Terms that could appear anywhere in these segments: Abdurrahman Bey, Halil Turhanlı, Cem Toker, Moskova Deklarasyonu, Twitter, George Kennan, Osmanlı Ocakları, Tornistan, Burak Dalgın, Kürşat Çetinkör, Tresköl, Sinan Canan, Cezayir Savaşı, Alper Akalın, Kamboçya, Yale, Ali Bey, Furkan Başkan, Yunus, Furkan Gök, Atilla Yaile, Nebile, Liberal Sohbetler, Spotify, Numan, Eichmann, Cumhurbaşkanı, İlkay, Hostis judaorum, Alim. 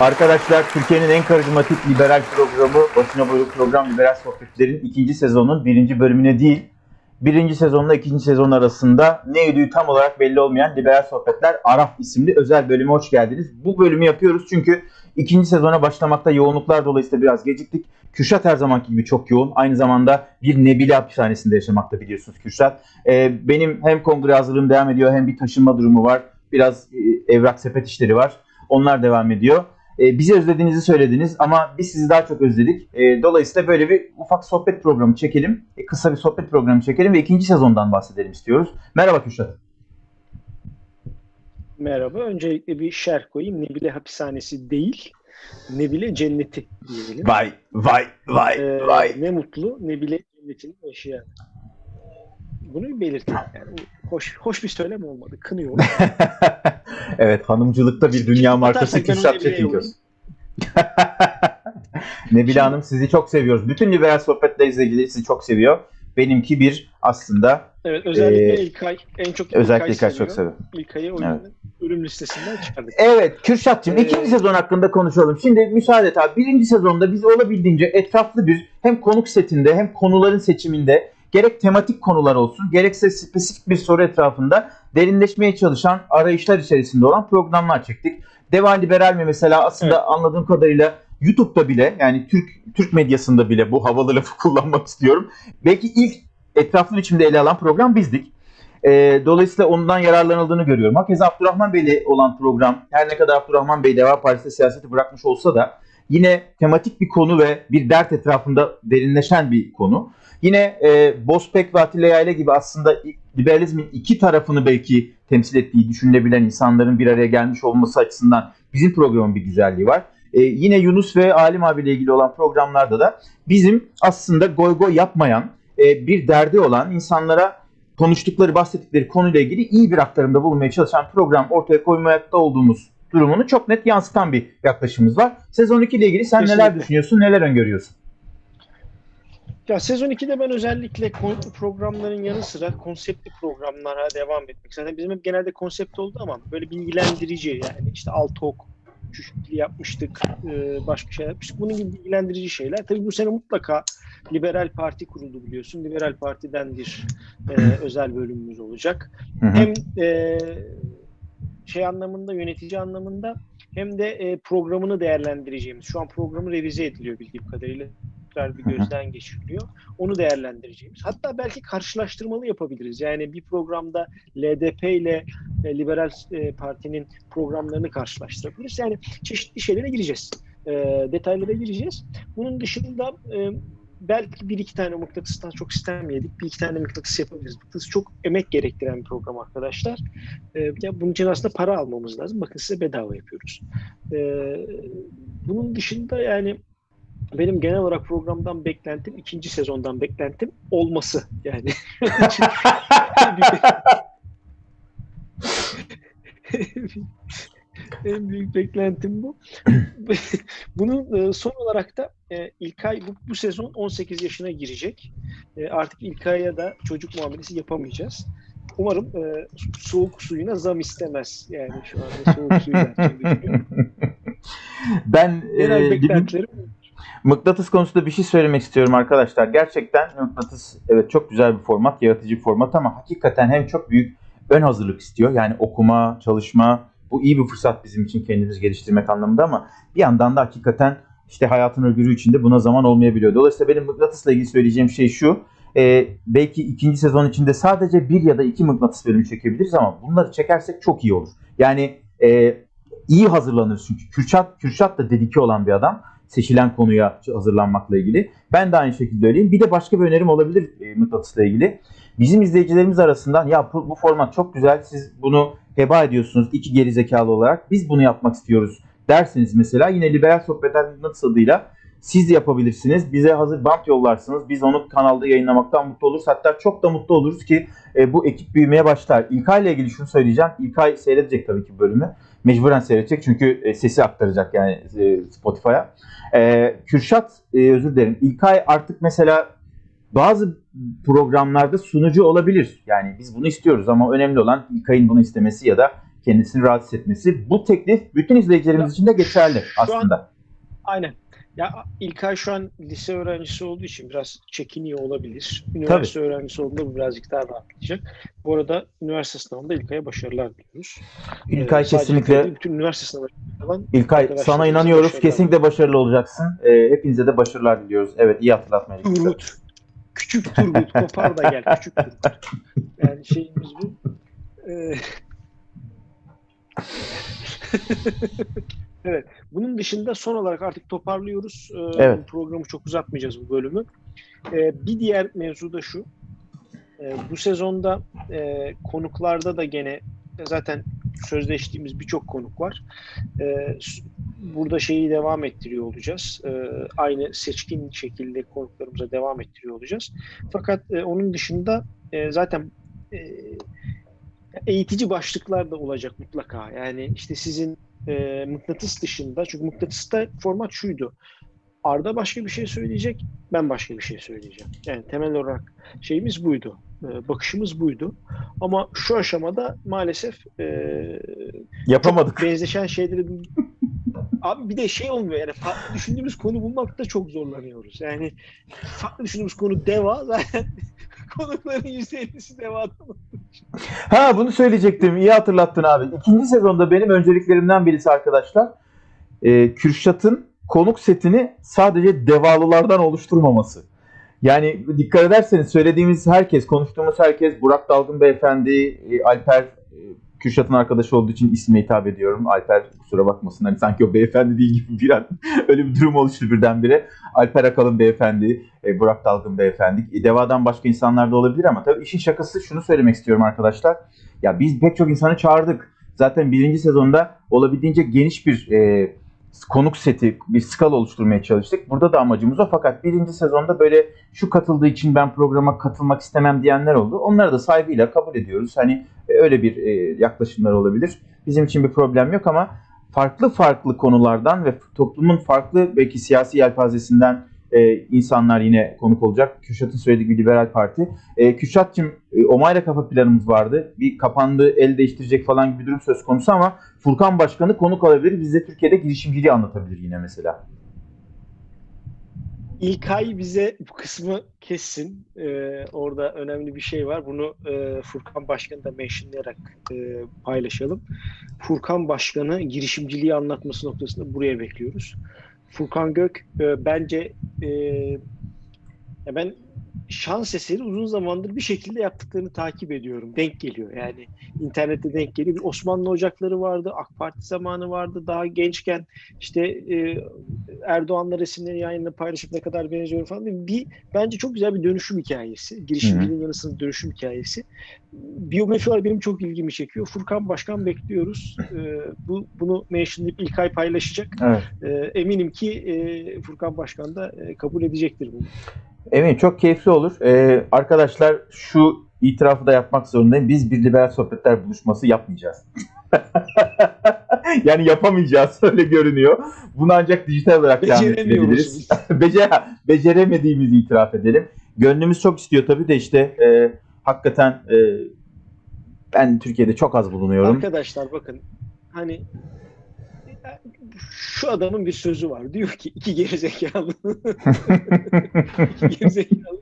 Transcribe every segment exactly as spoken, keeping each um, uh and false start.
Arkadaşlar, Türkiye'nin en karizmatik liberal programı Basına Buyruk Program Liberal Sohbetler'in ikinci sezonun birinci bölümüne değil, birinci sezonla ikinci sezon arasında ne yediği tam olarak belli olmayan Liberal Sohbetler ARAF isimli özel bölüme hoş geldiniz. Bu bölümü yapıyoruz çünkü ikinci sezona başlamakta yoğunluklar dolayısıyla biraz geciktik. Kürşat her zamanki gibi çok yoğun. Aynı zamanda bir Nebile hapishanesinde yaşamakta, biliyorsunuz Kürşat. Ee, benim hem kongre hazırlığım devam ediyor, hem bir taşınma durumu var. Biraz e, evrak sepet işleri var. Onlar devam ediyor. E, bizi özlediğinizi söylediniz ama biz sizi daha çok özledik. E, dolayısıyla böyle bir ufak sohbet programı çekelim. E, kısa bir sohbet programı çekelim ve ikinci sezondan bahsedelim istiyoruz. Merhaba Kürşat. Merhaba. Öncelikle bir şerh koyayım. Nebile hapishanesi değil, Nebile cenneti diyelim. Vay, vay, vay, ee, vay. Ne mutlu Nebile cennetinin yaşayan. Bunu bir belirtelim. Yani hoş, hoş bir söylem olmadı. Kınıyorum. Evet, hanımcılıkta bir dünya markası Kürşat Çetinkör. Nebile Hanım, sizi çok seviyoruz. Bütün Liberal Sohbetler izleyicileri sizi çok seviyor. Benimki bir aslında. Evet, özellikle ee, İlkay en çok özellikle İlkay çok seviyor. İlkay'ı oyunun evet. ürün listesinden çıkardık. Evet, Kürşat'cığım ee, ikinci sezon hakkında konuşalım. Şimdi müsaade et abi. Birinci sezonda biz olabildiğince etraflı bir hem konuk setinde hem konuların seçiminde gerek tematik konular olsun, gerekse spesifik bir soru etrafında derinleşmeye çalışan arayışlar içerisinde olan programlar çektik. DEVA liberal mi mesela aslında evet. anladığım kadarıyla YouTube'da bile, yani Türk Türk medyasında bile bu havalı lafı kullanmak istiyorum. Belki ilk etraflı biçimde ele alan program bizdik. E, dolayısıyla ondan yararlanıldığını görüyorum. Hakeza Abdurrahman Bey'le olan program, her ne kadar Abdurrahman Bey DEVA Partisi'de siyaseti bırakmış olsa da yine tematik bir konu ve bir dert etrafında derinleşen bir konu. Yine e, Bozpek ve Atilla Yaile gibi aslında liberalizmin iki tarafını belki temsil ettiği düşünülebilen insanların bir araya gelmiş olması açısından bizim programın bir güzelliği var. E, yine Yunus ve Alim abiyle ilgili olan programlarda da bizim aslında goy goy yapmayan, e, bir derdi olan insanlara konuştukları, bahsettikleri konuyla ilgili iyi bir aktarımda bulunmaya çalışan program ortaya koymakta olduğumuz durumunu çok net yansıtan bir yaklaşımımız var. Sezon iki ile ilgili sen Kesinlikle. neler düşünüyorsun, neler öngörüyorsun? Ya sezon ikide ben özellikle konuklu programların yanı sıra konseptli programlara devam etmek. Zaten bizim hep genelde konsept oldu ama böyle bilgilendirici, yani işte alt ok, çeşitli yapmıştık, başka şeyler yapmıştık. Bunun gibi bilgilendirici şeyler. Tabii bu sene mutlaka Liberal Parti kuruldu biliyorsun. Liberal Parti'den bir e, özel bölümümüz olacak. Hı hı. Hem e, şey anlamında, yönetici anlamında hem de e, programını değerlendireceğimiz. Şu an programı revize ediliyor bildiğim kadarıyla. Bir gözden geçiriliyor. Onu değerlendireceğimiz. Hatta belki karşılaştırmalı yapabiliriz. Yani bir programda L D P ile e, Liberal e, Parti'nin programlarını karşılaştırabiliriz. Yani çeşitli şeylere gireceğiz. E, detaylara gireceğiz. Bunun dışında e, belki bir iki tane mıknatıstan çok istemeyedik. Bir iki tane mıknatıs yapabiliriz. Mıknatıs çok emek gerektiren bir program arkadaşlar. E, ya bunun için aslında para almamız lazım. Bakın size bedava yapıyoruz. E, bunun dışında yani benim genel olarak programdan beklentim, ikinci sezondan beklentim olması yani. En büyük beklentim bu. Bunun son olarak da İlkay bu, bu sezon on sekiz yaşına girecek. Artık İlkay'a da çocuk muamelesi yapamayacağız. Umarım soğuk suyuna zam istemez. Yani şu anda soğuk suyla. Ben genel e, beklentilerim mıknatıs konusunda bir şey söylemek istiyorum arkadaşlar. Gerçekten mıknatıs evet çok güzel bir format, yaratıcı bir format ama hakikaten hem çok büyük ön hazırlık istiyor. Yani okuma, çalışma, bu iyi bir fırsat bizim için kendimizi geliştirmek anlamında ama bir yandan da hakikaten işte hayatın öbürü içinde buna zaman olmayabiliyor. Dolayısıyla benim mıknatısla ilgili söyleyeceğim şey şu. E, belki ikinci sezon içinde sadece bir ya da iki mıknatıs bölümü çekebiliriz ama bunları çekersek çok iyi olur. Yani e, iyi hazırlanır çünkü. Kürşat, Kürşat da dediki olan bir adam. Seçilen konuya hazırlanmakla ilgili. Ben de aynı şekilde öyleyim. Bir de başka bir önerim olabilir e, mıknatısla ilgili. Bizim izleyicilerimiz arasından ya bu, bu format çok güzel, siz bunu heba ediyorsunuz iki gerizekalı olarak. Biz bunu yapmak istiyoruz derseniz mesela yine Liberal Sohbetler Mıknatıs adıyla siz de yapabilirsiniz. Bize hazır bant yollarsınız. Biz onu kanalda yayınlamaktan mutlu oluruz. Hatta çok da mutlu oluruz ki e, bu ekip büyümeye başlar. İlkay ile ilgili şunu söyleyeceğim. İlkay seyredecek tabii ki bölümü. Mecburen seyredecek çünkü e, sesi aktaracak yani e, Spotify'a. E, Kürşat, e, özür dilerim. İlkay artık mesela bazı programlarda sunucu olabilir. Yani biz bunu istiyoruz ama önemli olan İlkay'ın bunu istemesi ya da kendisini rahatsız etmesi. Bu teklif bütün izleyicilerimiz için de geçerli aslında. An, aynen. Ya İlkay şu an lise öğrencisi olduğu için biraz çekiniyor olabilir. Üniversite Tabii. öğrencisi olduğunda birazcık daha rahatlayacak. Bu arada üniversite sınavında İlkay'a başarılar diliyoruz. İlkay ee, kesinlikle bütün üniversite sınavında İlkay sana inanıyoruz. Kesinlikle başarılı olacaksın. Ee, hepinize de başarılar diliyoruz. Evet, iyi hatırlatmaya. Turgut. Küçük Turgut. Kopar da gel. Küçük Turgut. Yani şeyimiz bu. Ee... Evet. Bunun dışında son olarak artık toparlıyoruz. Ee, evet. Programı çok uzatmayacağız bu bölümü. Ee, bir diğer mevzu da şu. Ee, bu sezonda e, konuklarda da gene zaten sözleştiğimiz birçok konuk var. Ee, burada şeyi devam ettiriyor olacağız. Ee, aynı seçkin şekilde konuklarımıza devam ettiriyor olacağız. Fakat e, onun dışında e, zaten e, eğitici başlıklar da olacak mutlaka. Yani işte sizin E, mıknatıs dışında, çünkü mıknatısta format şuydu: Arda başka bir şey söyleyecek, ben başka bir şey söyleyeceğim. Yani temel olarak şeyimiz buydu, e, bakışımız buydu. Ama şu aşamada maalesef e, yapamadık. Benzeşen şeyleri abi, bir de şey olmuyor yani, farklı düşündüğümüz konu bulmakta çok zorlanıyoruz. Yani farklı düşündüğümüz konu DEVA zaten. Konukların yüzde ellisi DEVA atamadığı için. Ha, bunu söyleyecektim. İyi hatırlattın abi. İkinci sezonda benim önceliklerimden birisi arkadaşlar, e, Kürşat'ın konuk setini sadece devalılardan oluşturmaması. Yani dikkat ederseniz söylediğimiz herkes, konuştuğumuz herkes, Burak Dalgın beyefendi, e, Alper, e, Kürşat'ın arkadaşı olduğu için ismine hitap ediyorum. Alper kusura bakmasın, hani sanki o beyefendi değil gibi bir an öyle bir durum oluştu birdenbire. Alper Akalın beyefendi, Burak Dalgın beyefendi. DEVA'dan başka insanlar da olabilir ama tabii işin şakası, şunu söylemek istiyorum arkadaşlar. Ya biz pek çok insanı çağırdık. Zaten birinci sezonda olabildiğince geniş bir e, konuk seti, bir skala oluşturmaya çalıştık. Burada da amacımız o, fakat birinci sezonda böyle şu katıldığı için ben programa katılmak istemem diyenler oldu. Onları da saygıyla kabul ediyoruz. Hani öyle bir yaklaşımlar olabilir. Bizim için bir problem yok ama farklı farklı konulardan ve toplumun farklı belki siyasi yelpazesinden insanlar yine konuk olacak. Kürşat'ın söylediği bir Liberal Parti. Kürşat'cığım, Omay'la kafa planımız vardı. Bir kapandı, el değiştirecek falan gibi bir durum söz konusu ama Furkan Başkan'ı konuk alabilir. Bize Türkiye'de girişimciliği anlatabilir yine mesela. İlkay bize bu kısmı kessin. Ee, orada önemli bir şey var. Bunu e, Furkan Başkan'ı da mentionlayarak e, paylaşalım. Furkan Başkan'ı girişimciliği anlatması noktasında buraya bekliyoruz. Furkan Gök e, bence e, ya ben şans eseri uzun zamandır bir şekilde yaptıklarını takip ediyorum. Denk geliyor yani. İnternette denk geliyor. Bir Osmanlı Ocakları vardı. AK Parti zamanı vardı. Daha gençken işte e, Erdoğan'la resimleri yayınla paylaşıp ne kadar benziyor falan. Bir, bence çok güzel bir dönüşüm hikayesi. Girişimciliğin yanısının dönüşüm hikayesi. Biyografi olarak benim çok ilgimi çekiyor. Furkan Başkan bekliyoruz. E, bu bunu mentionlayıp İlkay paylaşacak. Evet. E, eminim ki e, Furkan Başkan da e, kabul edecektir bunu. Eminim çok keyifli olur. Ee, arkadaşlar şu itirafı da yapmak zorundayım. Biz bir Liberal Sohbetler buluşması yapmayacağız. Yani yapamayacağız. Öyle görünüyor. Bunu ancak dijital olarak yapabiliriz. Becer beceremediğimizi itiraf edelim. Gönlümüz çok istiyor tabii de işte e, hakikaten e, ben Türkiye'de çok az bulunuyorum. Arkadaşlar bakın hani şu adamın bir sözü var. Diyor ki iki gerizekalı. iki gerizekalı.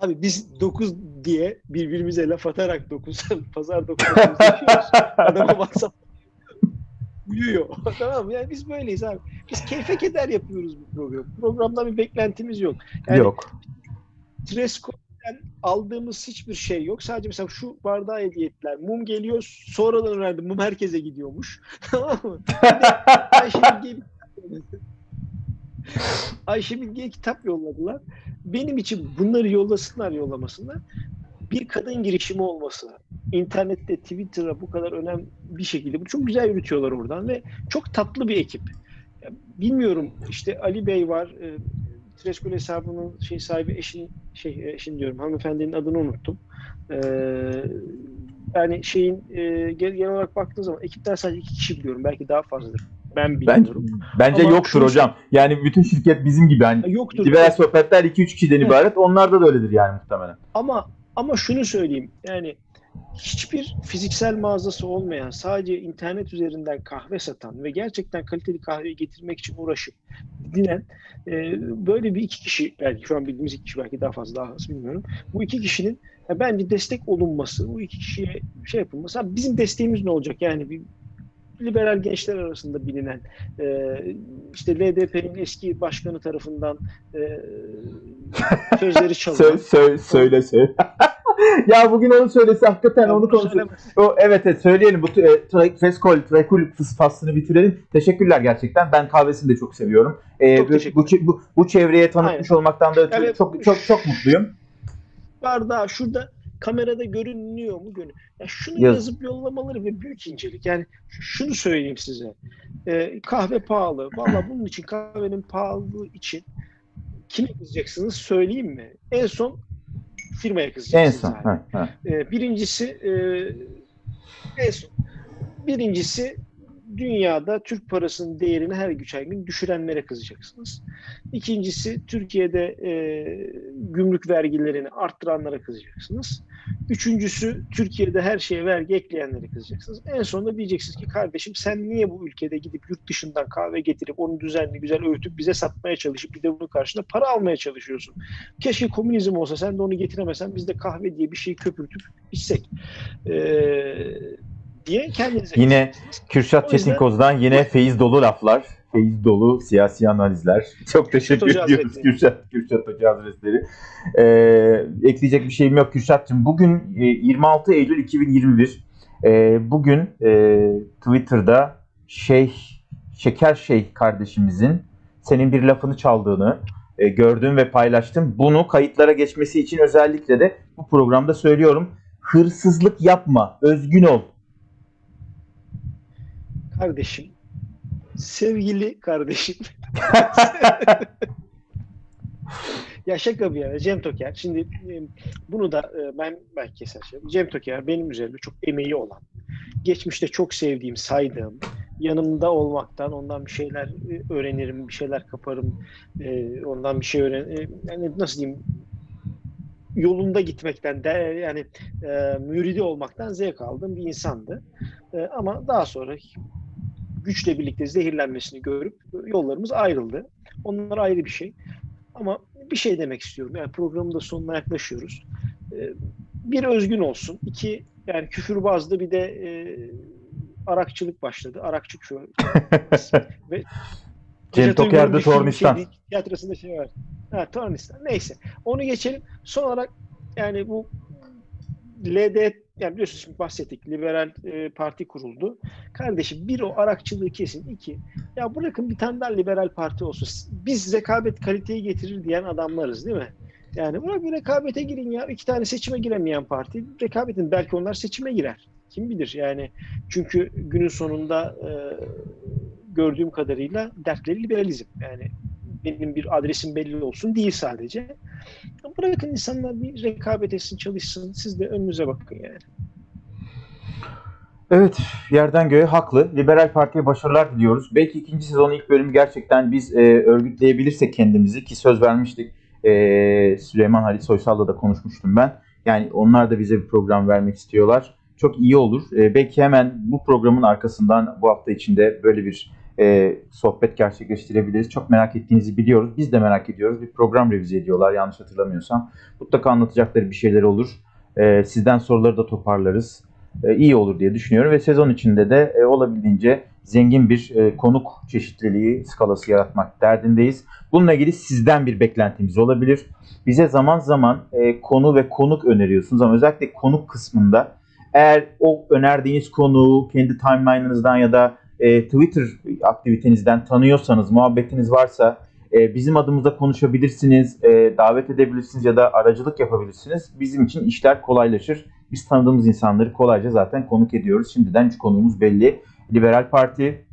Abi biz dokuz diye birbirimize laf atarak dokuz pazar dokuz adama WhatsApp uyuyor. Tamam mı? Yani biz böyleyiz abi. Biz keyfe keder yapıyoruz bu programı. Programdan bir beklentimiz yok. Yani, yok. Tresco Yani aldığımız hiçbir şey yok. Sadece mesela şu bardağı hediye ettiler. Mum geliyor. Sonradan öğrendim. Mum herkese gidiyormuş. Tamam mı? Ayşe Bilge'ye kitap yolladılar. Benim için bunları yollasınlar yollamasınlar. Bir kadın girişimi olması, internette, Twitter'a bu kadar önemli bir şekilde. Bu çok güzel yürütüyorlar oradan ve çok tatlı bir ekip. Ya, bilmiyorum işte Ali Bey var. E, Tresköl hesabının şey sahibi eşin şey eşin diyorum hanımefendinin adını unuttum. Ee, yani şeyin e, genel olarak baktığınız zaman ekipten sadece iki kişi biliyorum, belki daha fazladır. Ben bilmiyorum. Ben, bence ama yoktur hocam. Yani bütün şirket bizim gibi hani yoktur. Liberal Sohbetler iki üç kişiden evet. ibaret. Onlarda da öyledir yani muhtemelen. Ama ama şunu söyleyeyim. Yani hiçbir fiziksel mağazası olmayan, sadece internet üzerinden kahve satan ve gerçekten kaliteli kahveyi getirmek için uğraşıp dinen e, böyle bir iki kişi, belki şu an bildiğimiz iki kişi, belki daha fazla, daha az bilmiyorum. Bu iki kişinin yani bence destek olunması, bu iki kişiye şey yapılması. Abi bizim desteğimiz ne olacak? Yani bir liberal gençler arasında bilinen, e, işte L D P'nin eski başkanı tarafından e, sözleri çalıyor. Sö- sö- söyle söyle. Ya bugün onu söylese hakikaten ya onu konuşalım. O, evet evet söyleyelim. Bu e, Freskol, Trekul faslını bitirelim. Teşekkürler gerçekten. Ben kahvesini de çok seviyorum. E, çok bu, bu, bu çevreye tanıtmış Aynen. olmaktan da yani, çok çok çok mutluyum. Bardağı şurada kamerada görünüyor mu? Görünüyor. Ya şunu Yaz. yazıp yollamaları ve büyük incelik. Yani şunu söyleyeyim size. E, kahve pahalı. Vallahi bunun için, kahvenin pahalı için kime kızacaksınız söyleyeyim mi? En son firmaya kızacaksınız. En son. Ha, ha. Birincisi e, en son. Birincisi dünyada Türk parasının değerini her üç ay gün düşürenlere kızacaksınız. İkincisi Türkiye'de e, gümrük vergilerini arttıranlara kızacaksınız. Üçüncüsü Türkiye'de her şeye vergi ekleyenlere kızacaksınız. En sonunda diyeceksiniz ki kardeşim sen niye bu ülkede gidip yurt dışından kahve getirip onu düzenli güzel öğütüp bize satmaya çalışıp bir de bunun karşılığında para almaya çalışıyorsun. Keşke komünizm olsa, sen de onu getiremesen biz de kahve diye bir şeyi köpürtüp içsek. Eee Diye yine Kürşat Çetinkoz'dan yine feyiz dolu laflar, feyiz dolu siyasi analizler. Çok teşekkür ediyoruz Kürşat, Kürşat Hoca Hazretleri. Ee, ekleyecek bir şeyim yok Kürşat'cığım. Bugün yirmi altı Eylül iki bin yirmi bir. Ee, bugün e, Twitter'da Şeyh Şeker Şeyh kardeşimizin senin bir lafını çaldığını e, gördüm ve paylaştım. Bunu kayıtlara geçmesi için özellikle de bu programda söylüyorum. Hırsızlık yapma, özgün ol. Kardeşim, sevgili kardeşim. Ya şaka bir yana, Cem Toker, şimdi bunu da ben belki keserim. Cem Toker benim üzerimde çok emeği olan, geçmişte çok sevdiğim, saydığım, yanımda olmaktan, ondan bir şeyler öğrenirim, bir şeyler kaparım, ondan bir şey öğren, yani nasıl diyeyim, yolunda gitmekten, de, yani e, müridi olmaktan zevk aldığım bir insandı. E, ama daha sonra güçle birlikte zehirlenmesini görüp yollarımız ayrıldı. Onlar ayrı bir şey. Ama bir şey demek istiyorum. Yani programın da sonuna yaklaşıyoruz. E, bir özgün olsun. İki, yani küfürbazlı bir de e, arakçılık başladı. Arakçı küfür. Ve Cem Toker'de Tornistan. Şey, tiyatrasında şey var. Ha, Tornistan. Neyse. Onu geçelim. Son olarak yani bu L D P, yani biliyorsunuz şimdi bahsettik. Liberal e, Parti kuruldu. Kardeşim bir o arakçılığı kesin. İki, ya bırakın bir tane daha Liberal Parti olsun. Biz rekabet kaliteyi getirir diyen adamlarız değil mi? Yani bırakın rekabete girin ya. İki tane seçime giremeyen parti. Rekabetin belki onlar seçime girer. Kim bilir yani. Çünkü günün sonunda e, gördüğüm kadarıyla dertleri liberalizm. Yani benim bir adresim belli olsun değil sadece. Bırakın insanlar bir rekabet etsin, çalışsın. Siz de önünüze bakın yani. Evet, yerden göğe haklı. Liberal Parti'ye başarılar diliyoruz. Belki ikinci sezonun ilk bölümü gerçekten biz e, örgütleyebilirsek kendimizi, ki söz vermiştik. E, Süleyman Halit Soysal'la da konuşmuştum ben. Yani onlar da bize bir program vermek istiyorlar. Çok iyi olur. E, belki hemen bu programın arkasından bu hafta içinde böyle bir E, sohbet gerçekleştirebiliriz. Çok merak ettiğinizi biliyoruz. Biz de merak ediyoruz. Bir program revize ediyorlar yanlış hatırlamıyorsam. Mutlaka anlatacakları bir şeyler olur. E, sizden soruları da toparlarız. E, iyi olur diye düşünüyorum ve sezon içinde de e, olabildiğince zengin bir e, konuk çeşitliliği skalası yaratmak derdindeyiz. Bununla ilgili sizden bir beklentimiz olabilir. Bize zaman zaman e, konu ve konuk öneriyorsunuz ama özellikle konuk kısmında eğer o önerdiğiniz konuğu kendi timeline'ınızdan ya da Twitter aktivitenizden tanıyorsanız, muhabbetiniz varsa bizim adımıza konuşabilirsiniz, davet edebilirsiniz ya da aracılık yapabilirsiniz. Bizim için işler kolaylaşır. Biz tanıdığımız insanları kolayca zaten konuk ediyoruz. Şimdiden üç konuğumuz belli. Liberal Parti,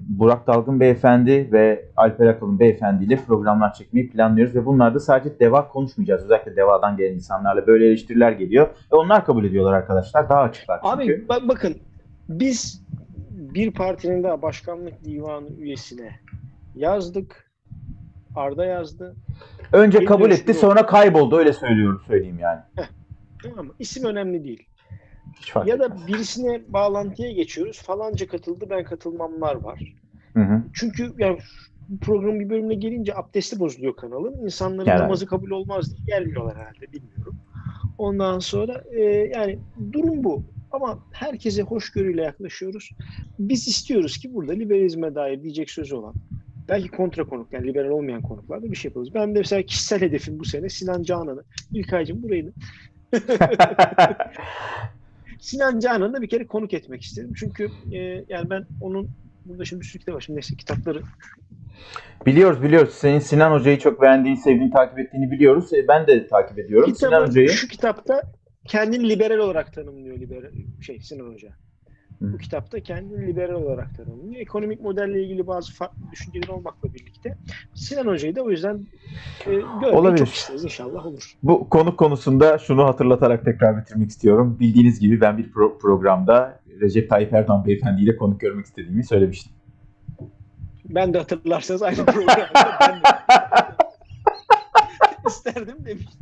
Burak Dalgın Beyefendi ve Alper Akalın Beyefendi ile programlar çekmeyi planlıyoruz. Ve bunlarda sadece DEVA konuşmayacağız. Özellikle DEVA'dan gelen insanlarla böyle eleştiriler geliyor. Ve onlar kabul ediyorlar arkadaşlar. Daha açıklar çünkü. Abi bak, bakın biz... Bir partinin daha başkanlık divanı üyesine yazdık. Arda yazdı. Önce kabul etti, sonra kayboldu. Öyle söylüyorum, söyleyeyim yani. Heh, tamam mı? İsim önemli değil. Ya da birisine bağlantıya geçiyoruz. Falanca katıldı, ben katılmamlar var. Hı hı. Çünkü yani programın bir bölümüne gelince abdesti bozuluyor kanalın. İnsanların yani namazı kabul olmaz diye gelmiyorlar herhalde, bilmiyorum. Ondan sonra e, yani durum bu. Ama herkese hoşgörüyle yaklaşıyoruz. Biz istiyoruz ki burada liberalizme dair diyecek sözü olan, belki kontra konuk, yani liberal olmayan konuklarda bir şey yapıyoruz. Ben de mesela kişisel hedefim bu sene Sinan Canan'ı, İlkay'cığım burayı Sinan Canan'ı da bir kere konuk etmek istedim. Çünkü e, yani ben onun burada şimdi bir sürü kitap var. Şimdi neyse, kitapları biliyoruz, biliyoruz. Senin Sinan Hoca'yı çok beğendiğini, sevdiğini, takip ettiğini biliyoruz. E, ben de takip ediyorum kitabı, Sinan Hoca'yı. Şu kitapta kendini liberal olarak tanımlıyor liberal, şey Sinan Hoca. Hı. Bu kitapta kendini liberal olarak tanımlıyor. Ekonomik modelle ilgili bazı farklı düşünceler olmakla birlikte Sinan Hoca'yı da o yüzden e, görmeyi çok isteriz. İnşallah olur. Bu konuk konusunda şunu hatırlatarak tekrar bitirmek istiyorum. Bildiğiniz gibi ben bir pro- programda Recep Tayyip Erdoğan beyefendiyle konuk görmek istediğimi söylemiştim. Ben de hatırlarsanız aynı programda ben de isterdim demiştim.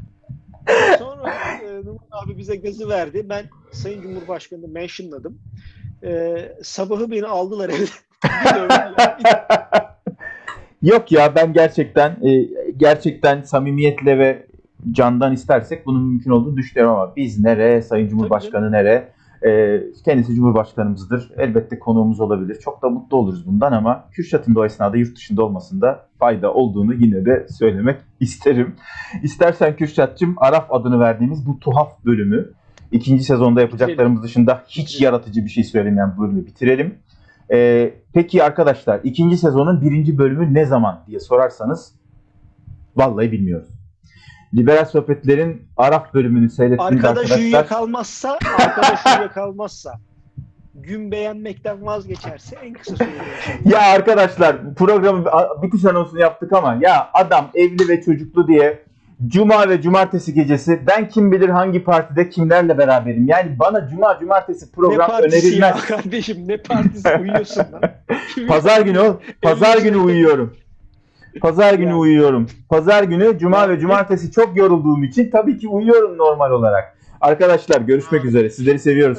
Sonra e, Numan abi bize gazı verdi. Ben Sayın Cumhurbaşkanı'nı mentionladım. E, sabahı beni aldılar evde. Yok ya, ben gerçekten e, gerçekten samimiyetle ve candan istersek bunun mümkün olduğunu düşünüyorum ama biz nereye, Sayın Cumhurbaşkanı nereye? E, kendisi Cumhurbaşkanımızdır. Elbette konuğumuz olabilir. Çok da mutlu oluruz bundan ama Kürşat'ın da o esnada yurt dışında olmasında fayda olduğunu yine de söylemek isterim. İstersen Kürşat'cığım, ARAF adını verdiğimiz bu tuhaf bölümü, ikinci sezonda yapacaklarımız dışında hiç yaratıcı bir şey söylemeyen bölümü bitirelim. E, peki arkadaşlar, ikinci sezonun birinci bölümü ne zaman diye sorarsanız vallahi bilmiyoruz. Liberal Sohbetler'in ARAF bölümünü seyrettiğiniz arkadaşlar... Arkadaş uyuyakalmazsa, arkadaş uyuyakalmazsa, gün beğenmekten vazgeçerse en kısa sürede... Ya arkadaşlar, programı bitiş anonsunu yaptık ama ya adam evli ve çocuklu diye cuma ve cumartesi gecesi ben kim bilir hangi partide kimlerle beraberim. Yani bana cuma cumartesi program önerilmez. Ne partisi ya kardeşim, ne partisi, uyuyorsun lan. Pazar günü o, pazar günü uyuyorum. Pazar günü yani uyuyorum. Pazar günü, cuma yani ve cumartesi çok yorulduğum için tabii ki uyuyorum normal olarak. Arkadaşlar görüşmek üzere. Sizleri seviyoruz.